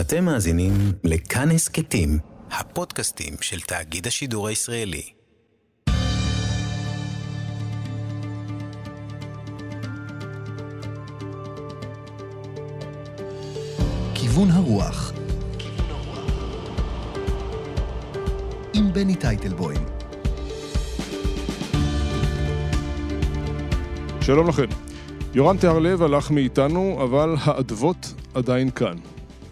אתם מאזינים לכאן הסכתים, הפודקאסטים של תאגיד השידור הישראלי. כיוון הרוח עם בני טייטלבוים. שלום לכם. יורם טהר לב הלך מאיתנו, אבל האדוות עדיין כאן.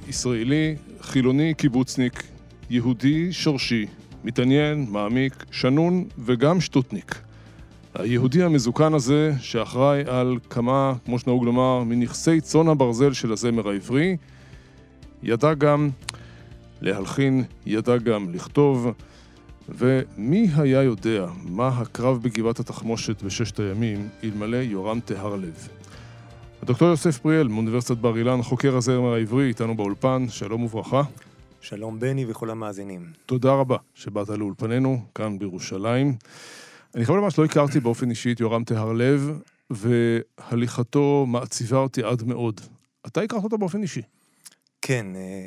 ישראלי, חילוני, קיבוצניק, יהודי שורשי, מתעניין, מעמיק, שנון וגם שטוטניק. היהודי המזוקן הזה, שאחראי על כמה, כמו שנהוג לומר, מנכסי צון הברזל של הזמר העברי, ידע גם להלחין, ידע גם לכתוב, ומי היה יודע מה הקרב בגבעת התחמושת בששת הימים אלמלא יורם טהר לב. הדוקטור יוסף פריאל מאוניברסיטת בר אילן, חוקר הזמר העברי, איתנו באולפן, שלום וברכה. שלום בני וכל המאזינים. תודה רבה שבאת לאולפנינו, כאן בירושלים. אני חייב לומר שלא הכרתי באופן אישי את יורם טהר לב, והליכתו מעציבה אותי עד מאוד. אתה הכרת אותה באופן אישי? כן,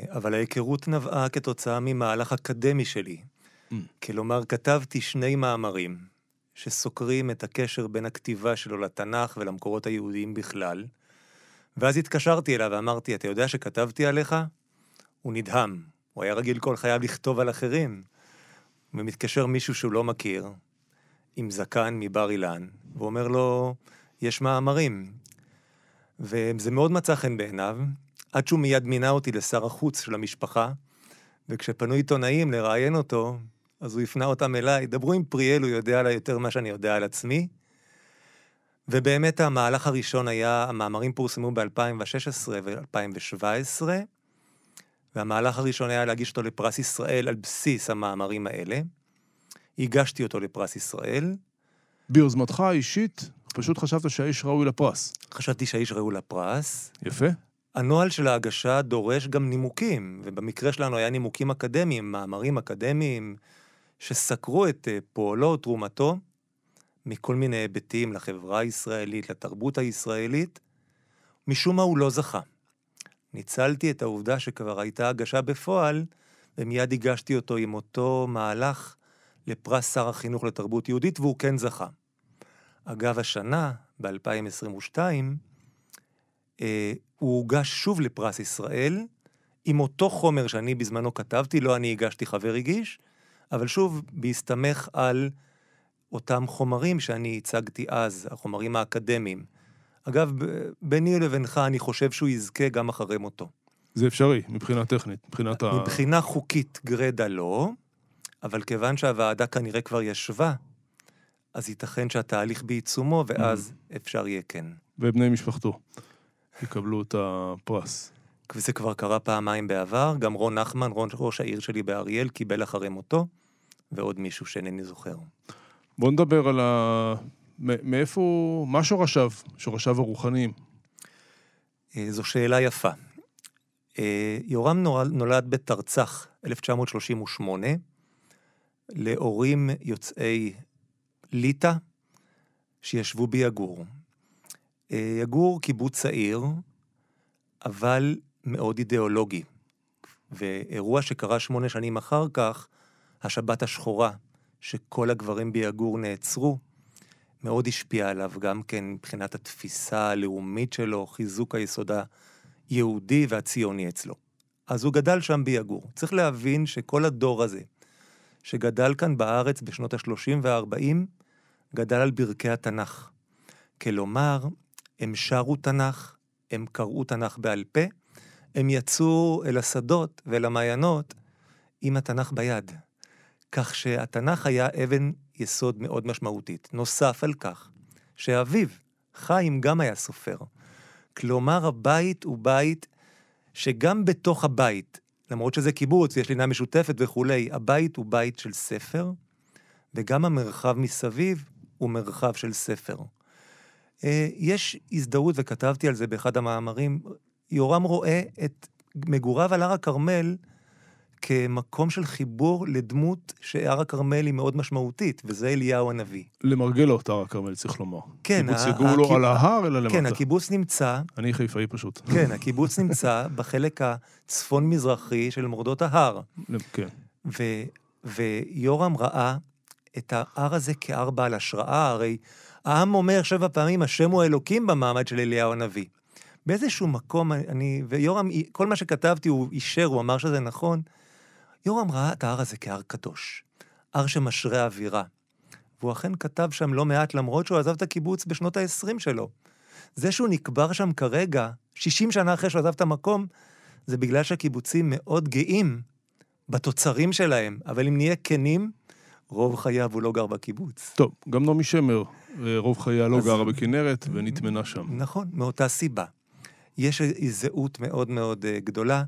אבל ההיכרות נבעה כתוצאה ממהלך אקדמי שלי. כלומר, כתבתי שני מאמרים שסוקרים את הקשר בין הכתיבה שלו לתנ"ך ולמקורות היהודיים בכלל, ואז התקשרתי אליו ואמרתי, אתה יודע שכתבתי עליך? הוא נדהם, הוא היה רגיל כל חייו לכתוב על אחרים, ומתקשר מישהו שהוא לא מכיר, עם זקן מבר אילן, ואומר לו, יש מאמרים, וזה מאוד מצא חן בעיניו, עד שהוא מיד מינה אותי לשר החוץ של המשפחה, וכשפנו עיתונאים לראיין אותו, אז הוא יפנה אותם אליי, דברו עם פריאל, הוא יודע עליי יותר מה שאני יודע על עצמי, ובאמת המהלך הראשון היה, המאמרים פורסמו ב-2016 ו-2017, והמהלך הראשון היה להגיש אותו לפרס ישראל על בסיס המאמרים האלה, הגשתי אותו לפרס ישראל. ביוזמתך האישית, פשוט חשבת שהאיש ראוי לפרס. חשבתי שהאיש ראוי לפרס. יפה. הנוהל של ההגשה דורש גם נימוקים, ובמקרה שלנו היה נימוקים אקדמיים, מאמרים אקדמיים, שסקרו את פועלו ותרומתו, מכל מיני היבטים לחברה הישראלית, לתרבות הישראלית, משום מה הוא לא זכה. ניצלתי את העובדה שכבר הייתה הגשה בפועל, ומיד הגשתי אותו עם אותו מהלך לפרס שר החינוך לתרבות יהודית, והוא כן זכה. אגב, השנה, ב-2022, הוא הוגש שוב לפרס ישראל, עם אותו חומר שאני בזמנו כתבתי, לא אני הגשתי, חבר הגיש, אבל שוב, בהסתמך על אותם חומרים שאני הצגתי אז, החומרים האקדמיים. אגב, ביני לבינך אני חושב שהוא יזכה גם אחרי מותו. זה אפשרי, מבחינה טכנית, מבחינה חוקית גרדה לא, אבל כיוון שהוועדה כנראה כבר ישבה, אז ייתכן שהתהליך בעיצומו, ואז אפשר יהיה כן. ובני משפחתו. יקבלו את הפרס. וזה כבר קרה פעמיים בעבר, גם רון נחמן, ראש העיר שלי באריאל, קיבל אחרי מותו, ועוד מישהו שאינני זוכר. בוא נדבר על מאיפה, מה שורשיו הרוחניים? זו שאלה יפה. יורם נולד בתרצח 1938, להורים יוצאי ליטא, שישבו ביגור. יגור קיבוץ צעיר, אבל מאוד אידיאולוגי. ואירוע שקרה 8 שנים אחר כך, השבת השחורה, שכל הגברים ביגור נעצרו, מאוד השפיע עליו גם כן מבחינת התפיסה הלאומית שלו, חיזוק היסוד היהודי והציוני אצלו. אז הוא גדל שם ביגור. צריך להבין שכל הדור הזה, שגדל כאן בארץ בשנות ה-30 וה-40, גדל על ברכי התנ"ך. כלומר, הם שרו תנ"ך, הם קראו תנ"ך בעל פה, הם יצאו אל השדות ואל המעיינות עם התנ"ך ביד. כך שהתנ"ך היה אבן יסוד מאוד משמעותית. נוסף על כך, שאביו, חיים, גם היה סופר. כלומר, הבית הוא בית שגם בתוך הבית, למרות שזה קיבוץ, יש לינה משותפת וכולי, הבית הוא בית של ספר, וגם המרחב מסביב הוא מרחב של ספר. יש הזדהות, וכתבתי על זה באחד המאמרים, יורם רואה את מגוריו על הר הכרמל כמקום של חיבור לדמות שהר הכרמל היא מאוד משמעותית, וזה אליהו הנביא. למרגל אותה הר הכרמל, צריך לומר. כן. קיבוץ יגור לא על ההר, אלא למטה. כן, הקיבוץ נמצא... אני חיפאי פשוט. כן, הקיבוץ נמצא בחלק הצפון-מזרחי של מורדות ההר. כן. ויורם ראה את ההר הזה כהר בעל השראה, הרי העם אומר 7 פעמים, השם הוא אלוקים במעמד של אליהו הנביא. באיזשהו מקום, ויורם, כל מה שכתבתי הוא אישר, הוא אמר שזה נכון, יורם ראה את ההר הזה כהר קדוש, הר שמשרה האווירה, והוא אכן כתב שם לא מעט, למרות שהוא עזב את הקיבוץ בשנות ה-20 שלו. זה שהוא נקבר שם כרגע, 60 שנה אחרי שהוא עזב את המקום, זה בגלל שהקיבוצים מאוד גאים בתוצרים שלהם, אבל אם נהיה כנים, רוב חייו הוא לא גר בקיבוץ. טוב, גם נעמי שמר, רוב חייו לא גרה בכנרת ונתמנה שם. נכון, מאותה סיבה. יש זהות מאוד מאוד גדולה.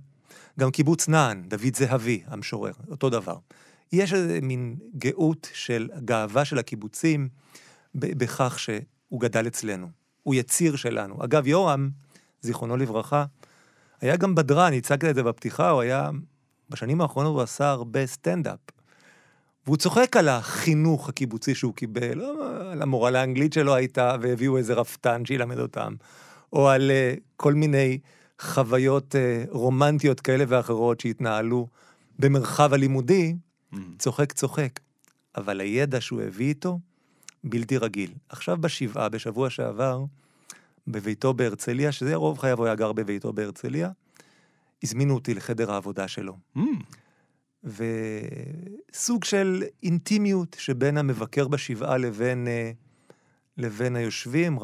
גם קיבוץ נען, דוד זהבי, המשורר, אותו דבר. יש מין גאות של גאווה של הקיבוצים בכך שהוא גדל אצלנו. הוא יציר שלנו. אגב, יורם, זיכרונו לברכה, היה גם בדרן, הצגת את זה בפתיחה, הוא היה, בשנים האחרונות הוא עשה הרבה סטנדאפ. והוא צוחק על החינוך הקיבוצי שהוא קיבל, על המורה לאנגלית שלו הייתה, והביאו איזה רפתן שילמד אותם. או על כל מיני חוויות רומנטיות כאלה ואחרות שהתנהלו במרחב הלימודי, צוחק, אבל הידע שהוא הביא איתו, בלתי רגיל. עכשיו בשבעה, בשבוע שעבר, בביתו בהרצליה, שזה רוב חייו הוא יגר בביתו בהרצליה, הזמינו אותי לחדר העבודה שלו. וסוג של אינטימיות שבין המבקר בשבעה לבין היושבים,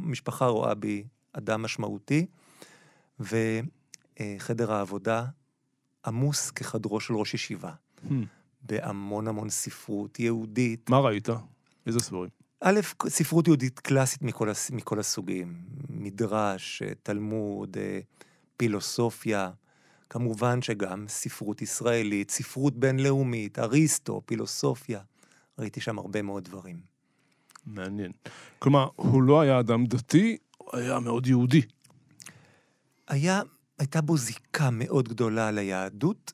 משפחה רואה בי אדם משמעותי, וחדר העבודה עמוס כחדרו של ראש ישיבה. בהמון המון ספרות יהודית. מה ראית? איזה ספרים? א', ספרות יהודית קלאסית מכל הסוגים. מדרש, תלמוד, פילוסופיה, כמובן שגם ספרות ישראלית, ספרות בינלאומית, אריסטו, פילוסופיה. ראיתי שם הרבה מאוד דברים. מעניין. כלומר, הוא לא היה אדם דתי, הוא היה מאוד יהודי. הייתה בו זיקה מאוד גדולה על היהדות.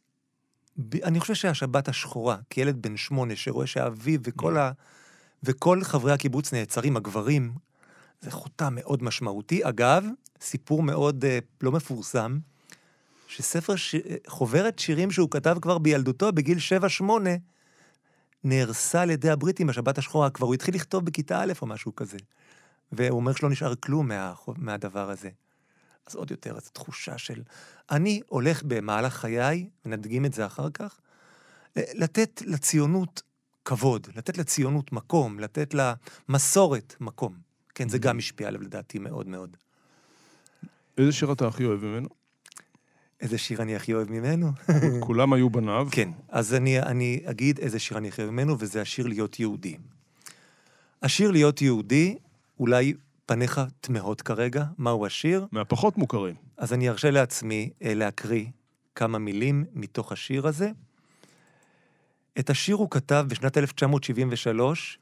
אני חושב שהשבת השחורה, כילד בן 8 שרואה שאביו וכל חברי הקיבוץ נעצרים, הגברים, זה חותם מאוד משמעותי. אגב, סיפור מאוד לא מפורסם, שחוברת שירים שהוא כתב כבר בילדותו, בגיל 7-8, נהרסה על ידי הבריטים, השבת השחורה, כבר הוא התחיל לכתוב בכיתה א' או משהו כזה. והוא אומר שלא נשאר כלום מהדבר הזה. אז עוד יותר, זו תחושה של... אני הולך במהלך חיי, ונדגים את זה אחר כך, לתת לציונות כבוד, לתת לציונות מקום, לתת למסורת מקום. כן, זה גם השפיע עליו לדעתי מאוד מאוד. איזה שיר אתה הכי אוהב ממנו? איזה שיר אני הכי אוהב ממנו? כולם היו בניו. כן, אז אני אגיד איזה שיר אני הכי אוהב ממנו, וזה השיר להיות יהודי. השיר להיות יהודי, אולי פניך תמהות כרגע, מהו השיר? מהפחות מוכרים. אז אני ארשה לעצמי להקריא כמה מילים מתוך השיר הזה. את השיר הוא כתב בשנת 1973,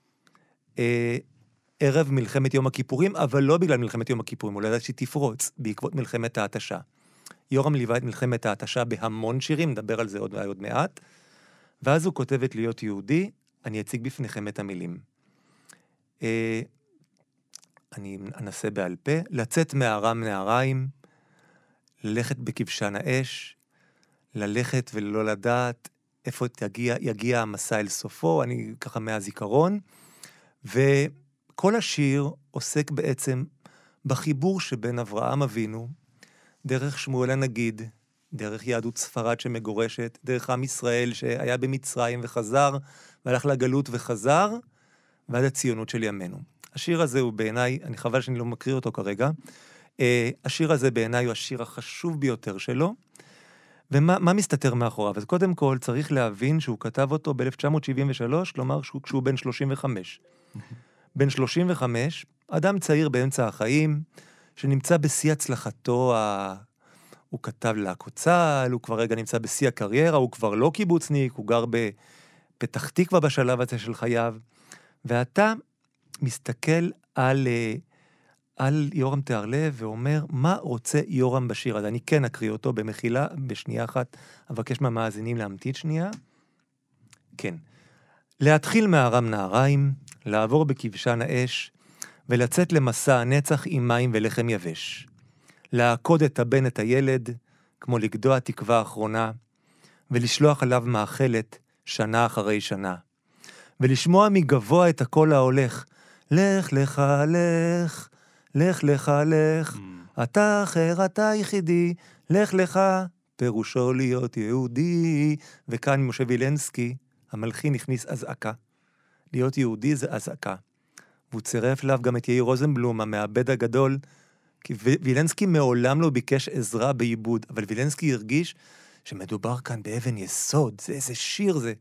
ערב מלחמת יום הכיפורים, אבל לא בגלל מלחמת יום הכיפורים, הוא לא ידע שהיא תפרוץ בעקבות מלחמת ההתשה. יורם ליווה את מלחמת ההתשה בהמון שירים, נדבר על זה עוד מעט, ואז הוא כותבת להיות יהודי, אני אציג בפניכם את המילים. אני אנסה בעל פה, לצאת מהרם נעריים, ללכת בכבשן האש, ללכת ולא לדעת, איפה יגיע המסע אל סופו, אני ככה מהזיכרון, וכל השיר עוסק בעצם בחיבור שבין אברהם אבינו, דרך שמואל הנגיד, דרך יהדות ספרד שמגורשת, דרך עם ישראל שהיה במצרים וחזר, והלך לגלות וחזר, ועד הציונות של ימינו. השיר הזה הוא בעיניי, אני חבל שאני לא מקריא אותו כרגע, השיר הזה בעיניי הוא השיר החשוב ביותר שלו, ומה מסתתר מאחוריו? אז קודם כל צריך להבין שהוא כתב אותו ב-1973, כלומר כשהוא בן 35. בן 35, אדם צעיר באמצע החיים, שנמצא בשיא הצלחתו, הוא כתב להקוצל, הוא כבר רגע נמצא בשיא הקריירה, הוא כבר לא קיבוצניק, הוא גר בפתח תקווה בשלב הזה של חייו, ואתה מסתכל על, על יורם טהר לב ואומר, מה רוצה יורם בשיר הזה? אני כן אקריא אותו במחילה, בשנייה אחת, אבקש מהמאזינים להמתין שנייה. כן. להתחיל מהרם נהריים, לעבור בכבשן האש, ולצאת למסע הנצח עם מים ולחם יבש. לעקוד את הבן את הילד, כמו לגדוע תקווה האחרונה, ולשלוח עליו מאכלת שנה אחרי שנה. ולשמוע מגבוה את הקול ההולך, לך לך לך, לך לך לך, אתה אחר, אתה יחידי, לך לך, פירושו להיות יהודי. וכאן משה וילנסקי, המלחין, הכניס אזעקה. להיות יהודי זה אזעקה. והוא צירף לו גם את יאיר רוזנבלום, המעבד הגדול, כי וילנסקי מעולם לא ביקש עזרה בעיבוד, אבל וילנסקי הרגיש שמדובר כאן באבן יסוד, זה איזה שיר זה.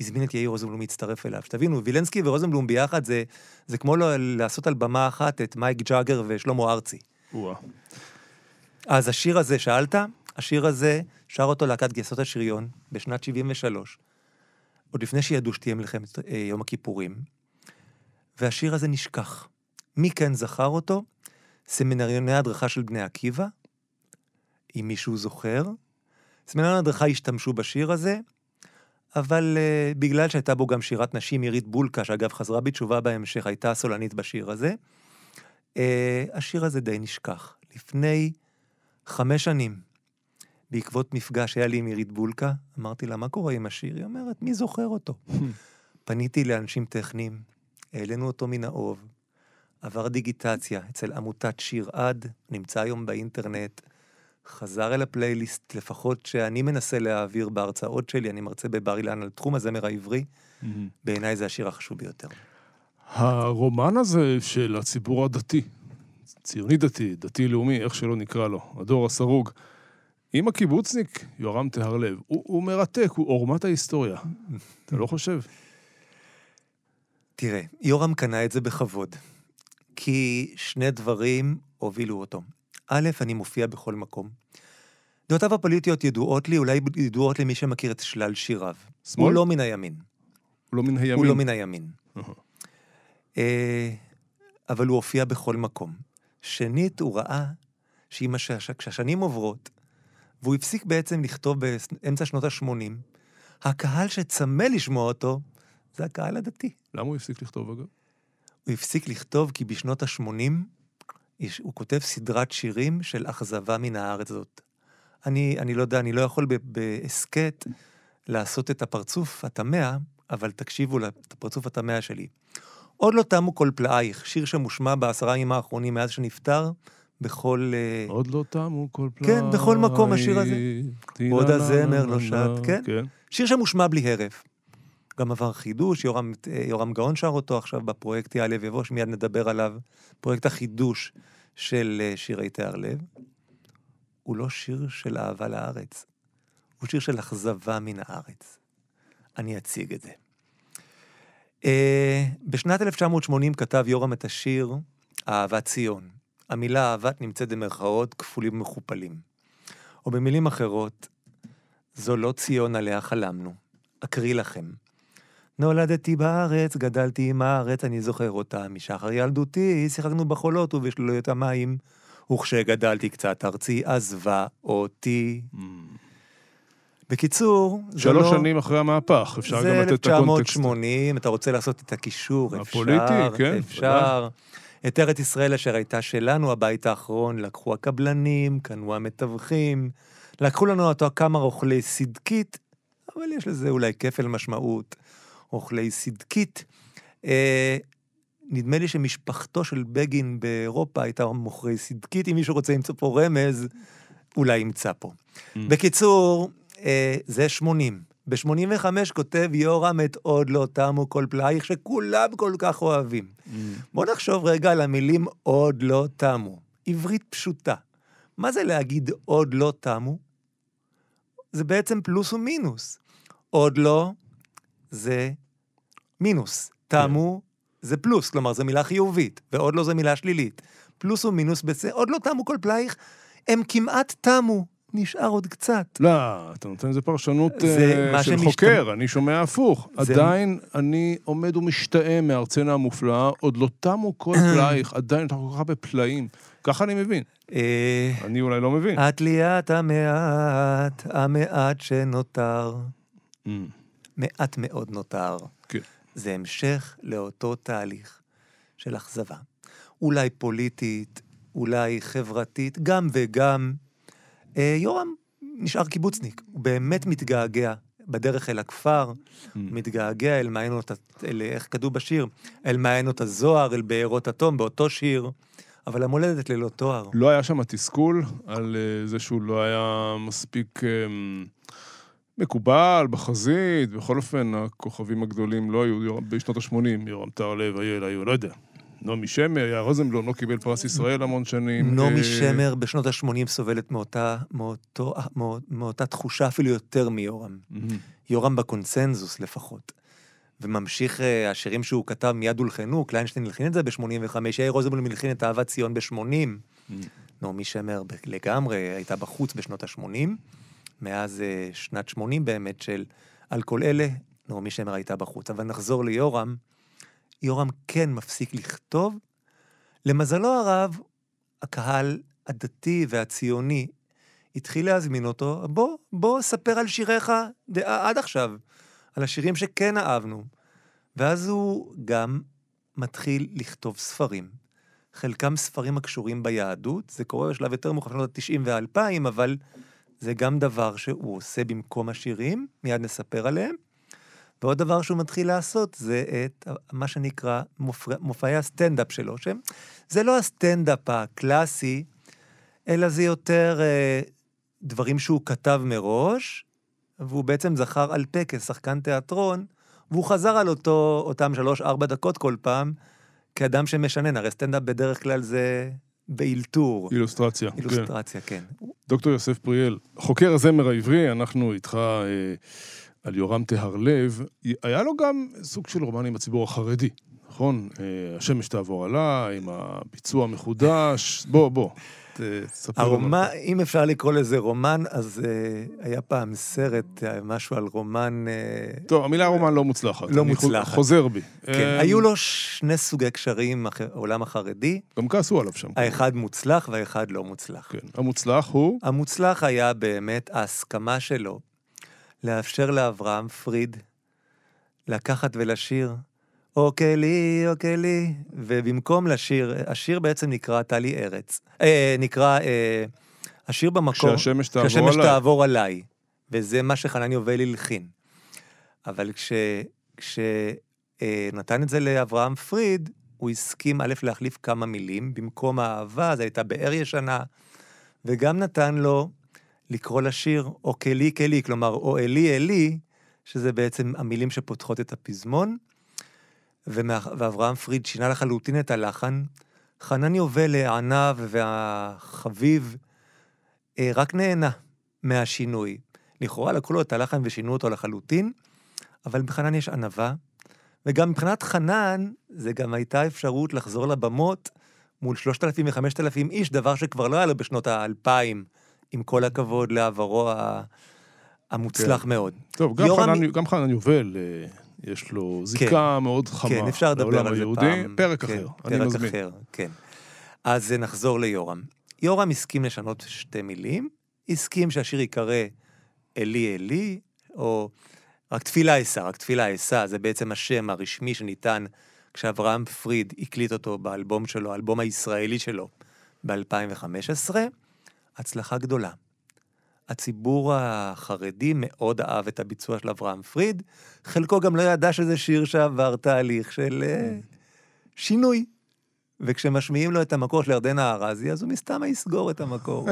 הזמין את יאיר רוזנבלום להצטרף אליו. שתבינו, וילנסקי ורוזנבלום ביחד זה כמו לעשות על במה אחת את מייק ג'אגר ושלמה ארצי. אז השיר הזה, שאלת, השיר הזה שר אותו להקת גייסות השריון בשנת 73, עוד לפני שידעו שתהיה מלחמת יום הכיפורים, והשיר הזה נשכח. מי כן זכר אותו? סמינריוני הדרכה של בני עקיבא, אם מישהו זוכר. סמינריוני הדרכה השתמשו בשיר הזה, אבל בגלל שהייתה בו גם שירת נשים, עירית בולקה, שאגב חזרה בתשובה בהמשך, הייתה סולנית בשיר הזה, השיר הזה די נשכח. לפני 5 שנים, בעקבות מפגש שהיה לי עם עירית בולקה, אמרתי לה, מה קורה עם השיר? היא אומרת, מי זוכר אותו? פניתי לאנשים טכנים, העלינו אותו מן האוב, עבר דיגיטציה אצל עמותת שיר עד, נמצא היום באינטרנט, חזר אל הפלייליסט, לפחות שאני מנסה להעביר בהרצאות שלי, אני מרצה בבר אילן על תחום הזמר העברי, בעיניי זה השיר החשוב ביותר. הרומן הזה של הציבור הדתי, ציוני דתי, דתי לאומי, איך שלא נקרא לו, הדור הסרוג, עם הקיבוצניק יורם טהר לב, הוא מרתק, הוא עורמת ההיסטוריה. אתה לא חושב? תראה, יורם קנה את זה בכבוד, כי שני דברים הובילו אותו. א', אני מופיע בכל מקום. דעותיו הפוליטיות ידועות לי, אולי ידועות למי שמכיר את שלל שיריו. הוא לא מן הימין. הוא לא מן הימין. אבל הוא הופיע בכל מקום. שנית, הוא ראה כשהשנים עוברות, והוא הפסיק בעצם לכתוב באמצע שנות ה-80, הקהל שצמא לשמוע אותו, זה הקהל הדתי. למה הוא הפסיק לכתוב אגב? הוא הפסיק לכתוב כי בשנות ה-80, הוא כותב סדרת שירים של אכזבה מן הארץ הזאת. אני לא יודע, אני לא יכול בהסקט לעשות את הפרצוף התמאה, אבל תקשיבו לפרצוף התמאה שלי. עוד לא תמו כל פלאייך, שיר שמושמע ב10 ימים האחרונים מאז שנפטר, בכל... עוד לא תמו כל פלאייך. כן, בכל מקום השיר הזה. עוד הזמר לא שט, כן? שיר שמושמע בלי הרף. גם עבר חידוש, יורם גאון שר אותו עכשיו בפרויקט יעלה וייבוא, שמיד נדבר עליו, פרויקט החידוש של שירי טהר לב, הוא לא שיר של אהבה לארץ, הוא שיר של אכזבה מן הארץ. אני אציג את זה. בשנת 1980 כתב יורם את השיר אהבת ציון. המילה אהבת נמצאת במרכאות כפולים ומכופלים. או במילים אחרות, זו לא ציון עליה חלמנו. אקריא לכם. נולדתי בארץ, גדלתי עם הארץ, אני זוכר אותה משחר ילדותי, שיחקנו בחולות ובשלוליות המים, וכשגדלתי קצת ארצי, עזבה אותי. בקיצור, 3 שנים אחרי המהפך, אפשר גם לתת את הקונטקסט. זה 1980, אתה רוצה לעשות את הקישור, אפשר. את ארץ ישראל אשר הייתה שלנו, הבית האחרון, לקחו הקבלנים, קנו המתווכים, לקחו לנו אותו כמה רוכלי סדקית, אבל יש לזה אולי כפל משמעות, אוכלי סדקית. נדמה לי שמשפחתו של בגין באירופה הייתה מוכרי סדקית, אם מישהו רוצה ימצא פה רמז, אולי ימצא פה. בקיצור, זה 80. ב-85 כותב יורם את עוד לא תמו כל פלאייך, שכולם כל כך אוהבים. בוא נחשוב רגע על המילים עוד לא תמו. עברית פשוטה. מה זה להגיד עוד לא תמו? זה בעצם פלוס ומינוס. עוד לא... זה מינוס, תמו זה פלוס, כלומר זה מילה חיובית, ועוד לא זה מילה שלילית, פלוס ומינוס בצד, עוד לא תמו כל פלייך, הם כמעט תמו, נשאר עוד קצת. לא, אתה נותן איזה פרשנות של חוקר, אני שומע הפוך. עדיין אני עומד ומשתאה מארצנה המופלאה, עוד לא תמו כל פלאייך, עדיין אתה כל כך בפלאים. ככה אני מבין. אני אולי לא מבין. את ליאת המעט, המעט שנותר. מעט מאוד נותר. זה המשך לאותו תהליך של אכזבה. אולי פוליטית, אולי חברתית, גם וגם. יורם נשאר קיבוצניק, הוא באמת מתגעגע בדרך אל הכפר, מתגעגע אל מעיינות, איך כתוב בשיר, אל מעיינות הזוהר, אל בארות התום, באותו שיר, אבל המולדת ללא תואר. לא היה שם התסכול על זה שהוא לא היה מספיק מקובל, בחזית, בכל אופן הכוכבים הגדולים לא היו, בשנות ה-80, יורם טהר לב, היו, לא יודע. נעמי שמר, יא רוזנבלום, לא קיבל פרס ישראל המון שנים. נעמי שמר בשנות ה-80 סובלת מאותה תחושה אפילו יותר מיורם. יורם בקונצנזוס לפחות. וממשיך השירים שהוא כתב מיד הולחנו, קליינשטיין הלחין את זה ב-85, יא רוזנבלום הלחין את אהבת ציון ב-80. נעמי שמר לגמרי הייתה בחוץ בשנות ה-80, מאז שנת 80 באמת של על כל אלה, נעמי שמר הייתה בחוץ. אבל נחזור ליורם, יורם כן מפסיק לכתוב, למזלו הרב, הקהל הדתי והציוני התחיל להזמין אותו, בוא ספר על שיריך עד עכשיו, על השירים שכן אהבנו, ואז הוא גם מתחיל לכתוב ספרים, חלקם ספרים הקשורים ביהדות, זה קורה בשלב יותר מאוחר, שנות ה-90 וה-2000, אבל זה גם דבר שהוא עושה במקום השירים, מיד נספר עליהם, ועוד דבר שהוא מתחיל לעשות, זה את מה שנקרא מופעי הסטנדאפ שלו, זה לא הסטנדאפ הקלאסי, אלא זה יותר דברים שהוא כתב מראש, והוא בעצם זכר על פקס, שחקן תיאטרון, והוא חזר על אותם 3-4 דקות כל פעם, כאדם שמשנן, הרי סטנדאפ בדרך כלל זה באילתור. אילוסטרציה. אילוסטרציה, כן. דוקטור יוסף פריאל, חוקר הזמר העברי, אנחנו איתך על יורם טהר לב, היה לו גם סוג של רומן עם הציבור החרדי, נכון? השמש תעבור עלה, עם הביצוע המחודש, בוא, תספר לנו. אם אפשר לקרוא לזה רומן, אז היה פעם סרט, משהו על רומן. טוב, המילה רומן לא מוצלחת. לא מוצלחת. חוזר בי. כן, היו לו שני סוגי קשרים, העולם החרדי. גם כעסו עליו שם. האחד מוצלח והאחד לא מוצלח. כן, המוצלח הוא? המוצלח היה באמת ההסכמה שלו, לאפשר לאברהם פריד לקחת ולשיר אוקיי לי, אוקיי לי, ובמקום לשיר, השיר בעצם נקרא תלי ארץ, נקרא השיר במקום, כשהשמש תעבור עליי, וזה מה שחנן יובל הלחין. אבל כשנתן את זה לאברהם פריד, הוא הסכים א' להחליף כמה מילים, במקום האהבה, זה הייתה באר ישנה, וגם נתן לו לקרוא לשיר, או כלי כלי, כלומר, או אלי אלי, שזה בעצם המילים שפותחות את הפזמון, ואברהם פריד שינה לחלוטין את הלחן, חנן יובל הענב והחביב, רק נהנה מהשינוי. לכאורה לקחו לו את הלחן ושינו אותו לחלוטין, אבל בחנן יש ענבה, וגם מבחינת חנן, זה גם הייתה אפשרות לחזור לבמות, מול 3,000 ו-5,000 איש, דבר שכבר לא היה לו בשנות ה-2000, עם כל הכבוד לעברו המוצלח מאוד. טוב, גם חנן יובל יש לו זיקה מאוד חמה. כן, אפשר לדבר על זה פעם. פרק אחר, אני מזמין. כן. אז נחזור ליורם. יורם הסכים לשנות שתי מילים, הסכים שהשיר יקרא אלי אלי, או רק תפילה אסה, רק תפילה אסה, זה בעצם השם הרשמי שניתן כשאברהם פריד הקליט אותו באלבום שלו, האלבום הישראלי שלו, ב-2015, הצלחה גדולה. הציבור החרדי מאוד אהב את הביצוע של אברהם פריד, חלקו גם לא ידע שזה שיר שעבר תהליך של שינוי. וכשמשמיעים לו את המקור של לירדנה ארזי, אז הוא מסתם יסגור את המקור.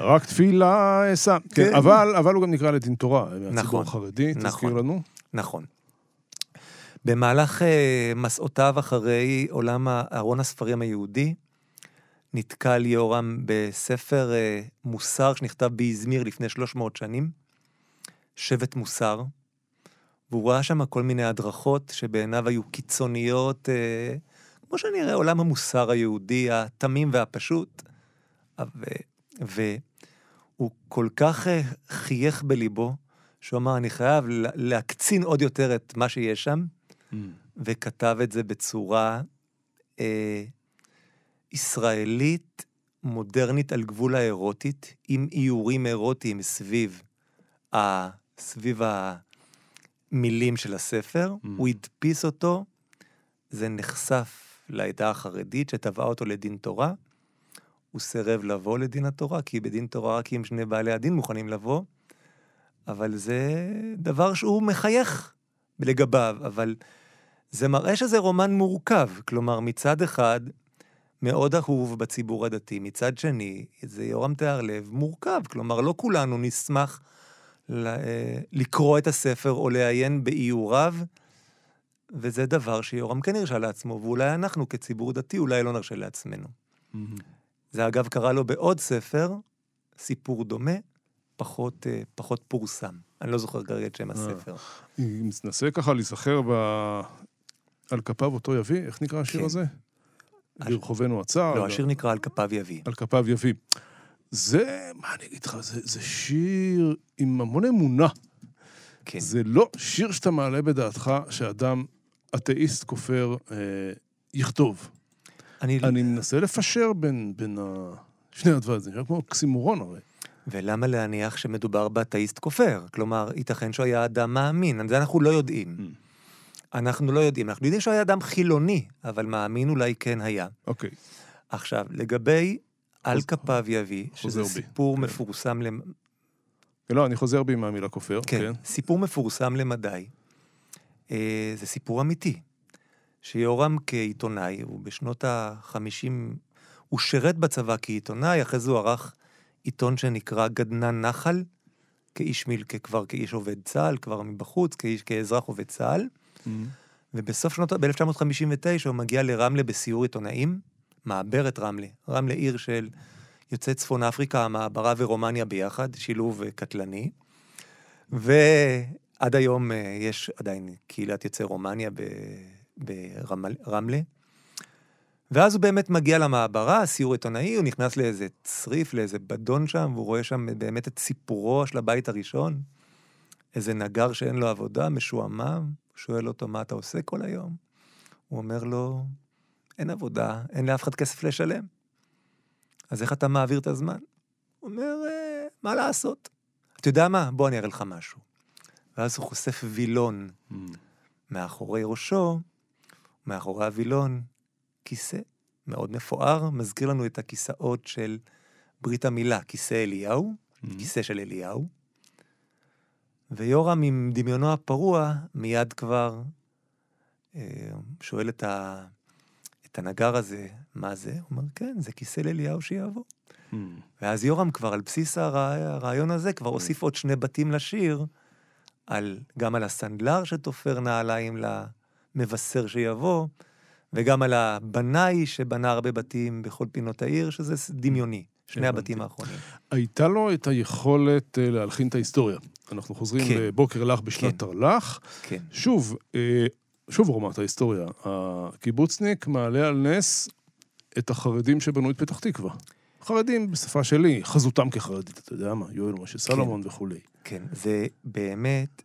רק תפילה אסה. כן, אבל הוא גם נקרא לדין תורה, הציבור החרדי, תזכיר לנו. נכון. במהלך מסעותיו אחרי עולם ארון הספרים היהודי, נתקל יורם בספר מוסר שנכתב באזמיר לפני 300 שנים, שבט מוסר, והוא ראה שם כל מיני הדרכות שבעיניו היו קיצוניות, כמו שנראה עולם המוסר היהודי, התמים והפשוט, והוא הוא כל כך חייך בליבו, שהוא אמר, אני חייב להקצין עוד יותר את מה שיש שם, וכתב את זה בצורה ישראלית, מודרנית על גבול האירוטית, עם איורים אירוטיים סביב המילים של הספר, הוא הדפיס אותו, זה נחשף לעדה החרדית, שטבעה אותו לדין תורה, הוא סרב לבוא לדין התורה, כי בדין תורה רק אם שני בעלי הדין מוכנים לבוא, אבל זה דבר שהוא מחייך לגביו, אבל זה מראה שזה רומן מורכב, כלומר מצד אחד מאוד אהוב בציבור הדתי, מצד שני זה יורם טהר לב מורכב, כלומר לא כולנו נשמח לקרוא את הספר או לעיין באיוריו, וזה דבר שיורם כן נרשה לעצמו, ואולי אנחנו כציבור דתי אולי לא נרשה לעצמנו. זה אגב קרה לו בעוד ספר, סיפור דומה, פחות פורסם. אני לא זוכר כרגע את שם הספר. אם ננסה ככה להיזכר על כפיו אותו יביא, איך נקרא השיר הזה? ברחובנו הצער. לא, השיר נקרא על כפיו יביא. על כפיו יביא. זה, מה אני אגיד לך, זה שיר עם המון אמונה. זה לא שיר שאתה מעלה בדעתך שאדם אתאיסט כופר יכתוב. אני מנסה לפשר בין שני הדברים, זה נראה כמו אוקסימורון הרי. ולמה להניח שמדובר באתאיסט כופר? כלומר, ייתכן שהוא היה אדם מאמין, זה אנחנו לא יודעים. אנחנו יודעים שהוא היה אדם חילוני, אבל מאמין אולי כן היה. אוקיי. עכשיו, לגבי על כפיו יביא, שזה סיפור מפורסם לא, אני חוזר בי מהמילה כופר. כן, סיפור מפורסם למדי. זה סיפור אמיתי. שיורם כעיתונאי, הוא בשנות ה-50, הוא שרת בצבא כעיתונאי, אחרי זה הוא ערך עיתון שנקרא גדנן נחל, כבר כאיש עובד צה"ל, כבר מבחוץ, כאזרח עובד צה"ל, ובסוף שנות, ב-1959 הוא מגיע לרמלה בסיור עיתונאים, מעברת רמלה, רמלה עיר של יוצאי צפון אפריקה, המעברה ורומניה ביחד, שילוב קטלני, ועד היום יש עדיין קהילת יוצאי רומניה ברמלה, ואז הוא באמת מגיע למעברה, הסיור עיתונאי, הוא נכנס לאיזה צריף, לאיזה בדון שם, והוא רואה שם באמת את סיפורו של הבית הראשון, איזה נגר שאין לו עבודה, משועמם, שואל אותו מה אתה עושה כל היום, הוא אומר לו, אין עבודה, אין לאף אחד כסף לשלם, אז איך אתה מעביר את הזמן? הוא אומר, מה לעשות? אתה יודע מה? בוא אני אראה לך משהו. ואז הוא חושף וילון, מאחורי ראשו, מאחורי הווילון, כיסא מאוד מפואר, מזכיר לנו את הכיסאות של ברית המילה, כיסא אליהו, כיסא של אליהו, ויורם עם דמיונו הפרוע, מיד כבר שואל את הנגר הזה, מה זה? הוא אומר, כן, זה כיסא לאליהו שיעבור. ואז יורם כבר על בסיס הרעיון הזה, כבר הוסיף עוד שני בתים לשיר, גם על הסנדלר שתופר נעליים למבשר שיבוא, וגם על הבנאי שבנה הרבה בתים בכל פינות העיר, שזה דמיוני, שני הבתים האחרונים. הייתה לו את היכולת להלחין את ההיסטוריה. אנחנו חוזרים לבוקר לך בשנת תרל"ח. שוב רומת ההיסטוריה, הקיבוצניק מעלה על נס את החרדים שבנו את פתח תקווה. חרדים בשפה שלי, חזותם כחרדית, אתה יודע מה, יואל משה סלומון וכו'. כן, זה באמת,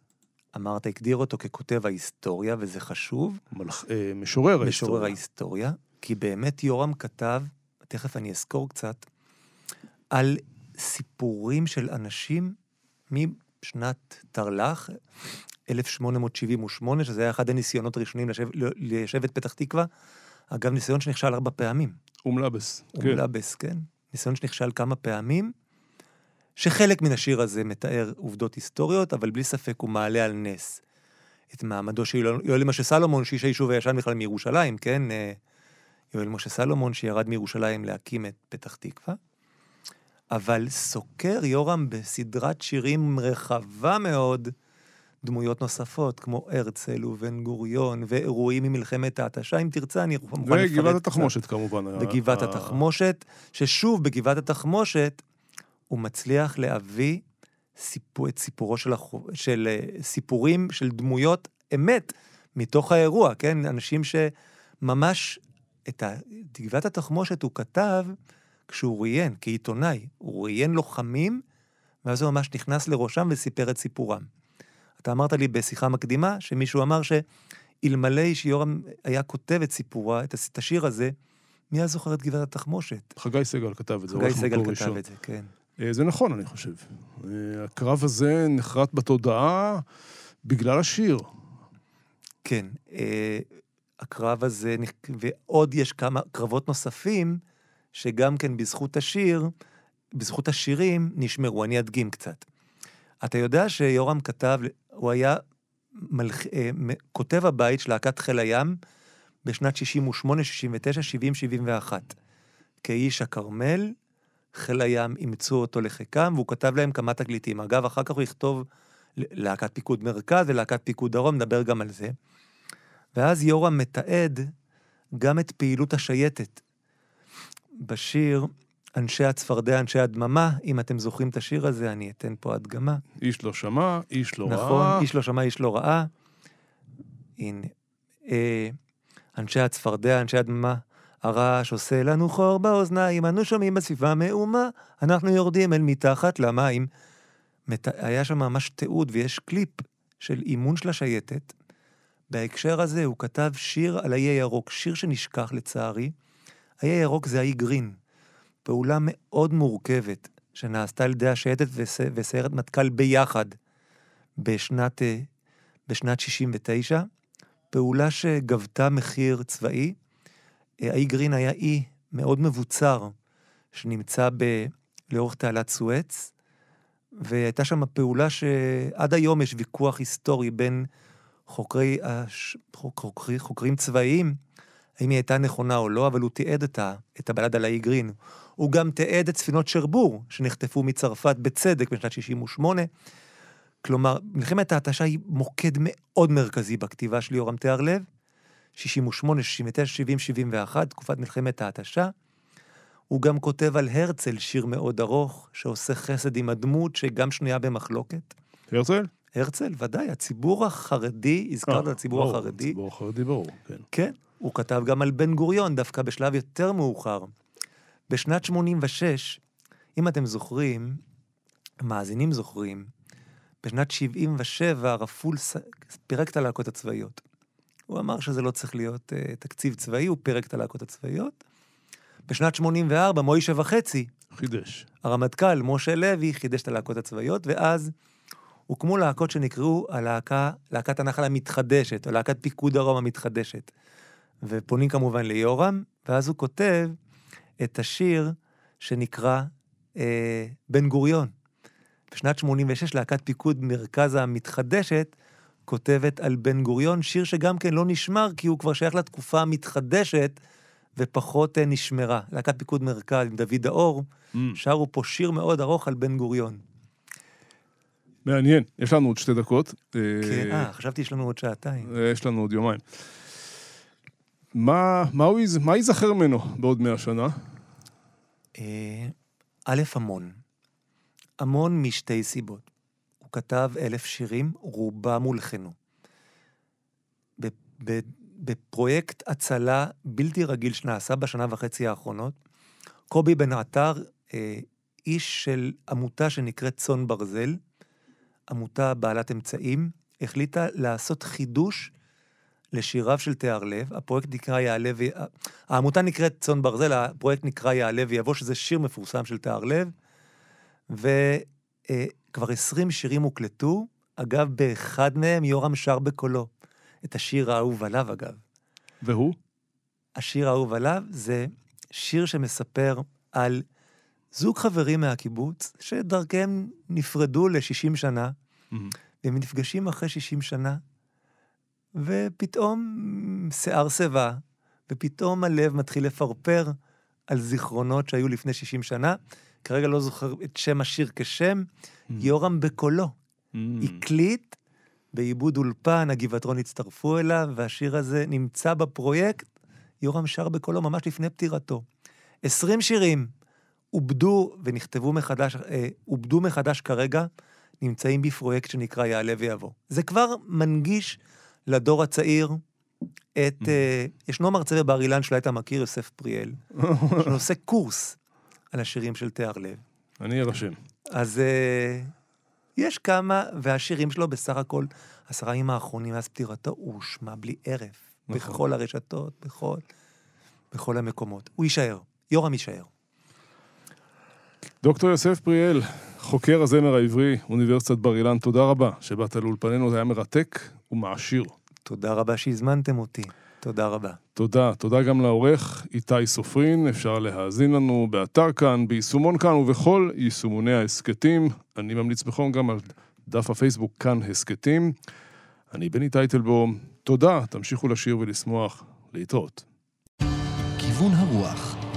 אמרת, הגדיר אותו ככותב ההיסטוריה, וזה חשוב. משורר ההיסטוריה, כי באמת יורם כתב, תכף אני אזכור קצת, על סיפורים של אנשים משנת תרל"ח, 1878, שזה היה אחד הניסיונות הראשונים ליישבת פתח תקווה, אגב, ניסיון שנכשל 4 פעמים. אומלבס, כן. ניסיון שנכשל כמה פעמים, שחלק מן השיר הזה מתאר עובדות היסטוריות, אבל בלי ספק הוא מעלה על נס את מעמדו של יואל משה סלומון, שאיש היישוב הישן בכלל מירושלים, כן? יואל משה סלומון שירד מירושלים להקים את פתח תקווה, אבל סוקר יורם בסדרת שירים רחבה מאוד, דמויות נוספות, כמו הרצל ובן גוריון, ואירועים ממלחמת ההתשה, אם תרצה, אני מוכן לפרט קצת. וגבעת התחמושת, כמובן. בגבעת התחמושת, ששוב, בגבעת התחמושת, הוא מצליח להביא את סיפורו של סיפורים, של דמויות אמת, מתוך האירוע, כן? אנשים שממש, את גבעת התחמושת הוא כתב, כשהוא ראיין, כעיתונאי, הוא ראיין לוחמים, ואז הוא ממש נכנס לראשם וסיפר את סיפורם. אתה אמרת לי בשיחה מקדימה, שמישהו אמר שאלמלא שיורם היה כותב את סיפורה, את השיר הזה, מי אז זוכר את גבעת התחמושת? חגי סגל כתב את זה. חגי סגל כתב את זה, כן. זה נכון, אני חושב. הקרב הזה נחרט בתודעה בגלל השיר. כן, הקרב הזה, ועוד יש כמה קרבות נוספים, שגם כן בזכות השיר, בזכות השירים נשמרו, אני אדגים קצת. אתה יודע שיורם כתב, הוא היה כותב הבית של להקת חיל הים, בשנת 68, 69, 70, 71. כאיש הכרמל, חיל הים אימצו אותו לחיקם, והוא כתב להם כמה תקליטים. אגב, אחר כך הוא יכתוב להקת פיקוד מרכז ולהקת פיקוד דרום, נדבר גם על זה. ואז יורם מתעד גם את פעילות השייטת. בשיר אנשי הצפרדע, אנשי הדממה, אם אתם זוכרים את השיר הזה, אני אתן פה הדגמה. איש לא שמע, איש לא ראה. נכון, איש לא שמע, איש לא ראה. הנה. אנשי הצפרדע, אנשי הדממה, הרעש עושה לנו חור באוזניים, אנו שומעים בסביבה מאומה, אנחנו יורדים אל מתחת למים. היה שם ממש תיעוד, ויש קליפ של אימון של השייטת. בהקשר הזה הוא כתב שיר על האי הירוק, שיר שנשכח לצערי. האי הירוק זה האי גרין, פעולה מאוד מורכבת, שנעשתה על ידי השייטת וסיירת מטכ"ל ביחד, בשנת 69, פעולה שגבתה מחיר צבאי. האי גרין היה אי מאוד מבוצר, שנמצא לאורך תעלת סואץ, והייתה שם פעולה שעד היום יש ויכוח היסטורי בין חוקרים צבאיים, האם היא הייתה נכונה או לא, אבל הוא תיעד את הבלד על האי גרין. הוא גם תיעד את ספינות שרבור, שנחטפו מצרפת בצדק בשנת 68. כלומר, מלחמת ההתשה היא מוקד מאוד מרכזי בכתיבה של יורם טהר לב, 68, 69, 70, 71, תקופת מלחמת ההתשה. הוא גם כותב על הרצל שיר מאוד ארוך, שעושה חסד עם הדמות, שגם שנויה במחלוקת. הרצל? הרצל, ודאי, הציבור החרדי, הזכרת הציבור החרדי. הציבור החרדי ברור, כן. כן, הוא כתב גם על בן גוריון, דווקא בשלב יותר מאוחר. בשנת 86, אם אתם זוכרים, המאזינים זוכרים, בשנת 77 רפול פירק את הלהקות הצבאיות. הוא אמר שזה לא צריך להיות תקציב צבאי, הוא פירק את הלהקות הצבאיות. בשנת 84, מוי שבע חצי. חידש. הרמטכ"ל, משה לוי, חידש את הלהקות הצבאיות, ואז הוקמו להקות שנקראו להקת הנחל המתחדשת, או להקת פיקוד דרום המתחדשת. ופונים כמובן ליורם, ואז הוא כותב את השיר שנקרא בן גוריון. בשנת 86, להקת פיקוד מרכז המתחדשת, כותבת על בן גוריון, שיר שגם כן לא נשמר, כי הוא כבר שייך לתקופה המתחדשת, ופחות נשמרה. להקת פיקוד מרכז עם דוד האור, שרו פה שיר מאוד ארוך על בן גוריון. מעניין, יש לנו עוד 2 דקות. כן, חשבתי יש לנו עוד שעתיים. יש לנו עוד יומיים. מה ייזכר ממנו בעוד 100 שנה? א', המון. המון משתי סיבות. הוא כתב 1000 שירים, רובם הולחנו. בפרויקט הצלה בלתי רגיל שנעשה בשנה וחצי האחרונות, קובי בן עטר, איש של עמותה שנקראת צון ברזל, עמותה בעלת אמצעים, החליטה לעשות חידוש לשיריו של טהר לב. העמותה נקראת צון ברזל, הפרויקט נקרא יעלה וייבוא, שזה שיר מפורסם של טהר לב, וכבר 20 שירים הוקלטו. אגב, באחד מהם יורם שר בקולו את השיר האהוב עליו. אגב, והוא? השיר האהוב עליו זה שיר שמספר על זוג חברים מהקיבוץ, שדרכם נפרדו ל-60 שנה, והם נפגשים אחרי 60 שנה, ופתאום שיער סבא, ופתאום הלב מתחיל לפרפר על זיכרונות שהיו לפני 60 שנה, כרגע לא זוכר את שם השיר כשם, יורם בקולו, הקליט, בעיבוד אולפן, הגבעתרון הצטרפו אליו, והשיר הזה נמצא בפרויקט, יורם שר בקולו ממש לפני פטירתו. 20 שירים, עובדו ונכתבו מחדש, עובדו מחדש כרגע, נמצאים בפרויקט שנקרא יעלה ויבוא. זה כבר מנגיש לדור הצעיר, ישנו מרצה בבר אילן שלא הייתה מכיר, יוסף פריאל, שנושא קורס על השירים של טהר לב. אני ארשם. אז יש כמה, והשירים שלו בסך הכל, 10 ימים האחרונים, אז פטירתו, הוא שמע בלי ערף, נכון. בכל הרשתות, בכל המקומות. הוא יישאר, יורם יישאר. דוקטור יוסף פריאל, חוקר הזמר העברי, אוניברסיטת בר אילן, תודה רבה שבאת לאולפנינו, זה היה מרתק ומעשיר. תודה רבה שהזמנתם אותי. תודה רבה. תודה, תודה גם לעורך איתי סופרין, אפשר להאזין לנו באתר כאן, ביישומון כאן ובכל יישומוני ההסקטים. אני ממליץ בכם גם על דף הפייסבוק כאן הסקטים. אני בני טייטלבוים, תודה, תמשיכו לשיר ולשמוח, להתראות. כיוון הרוח.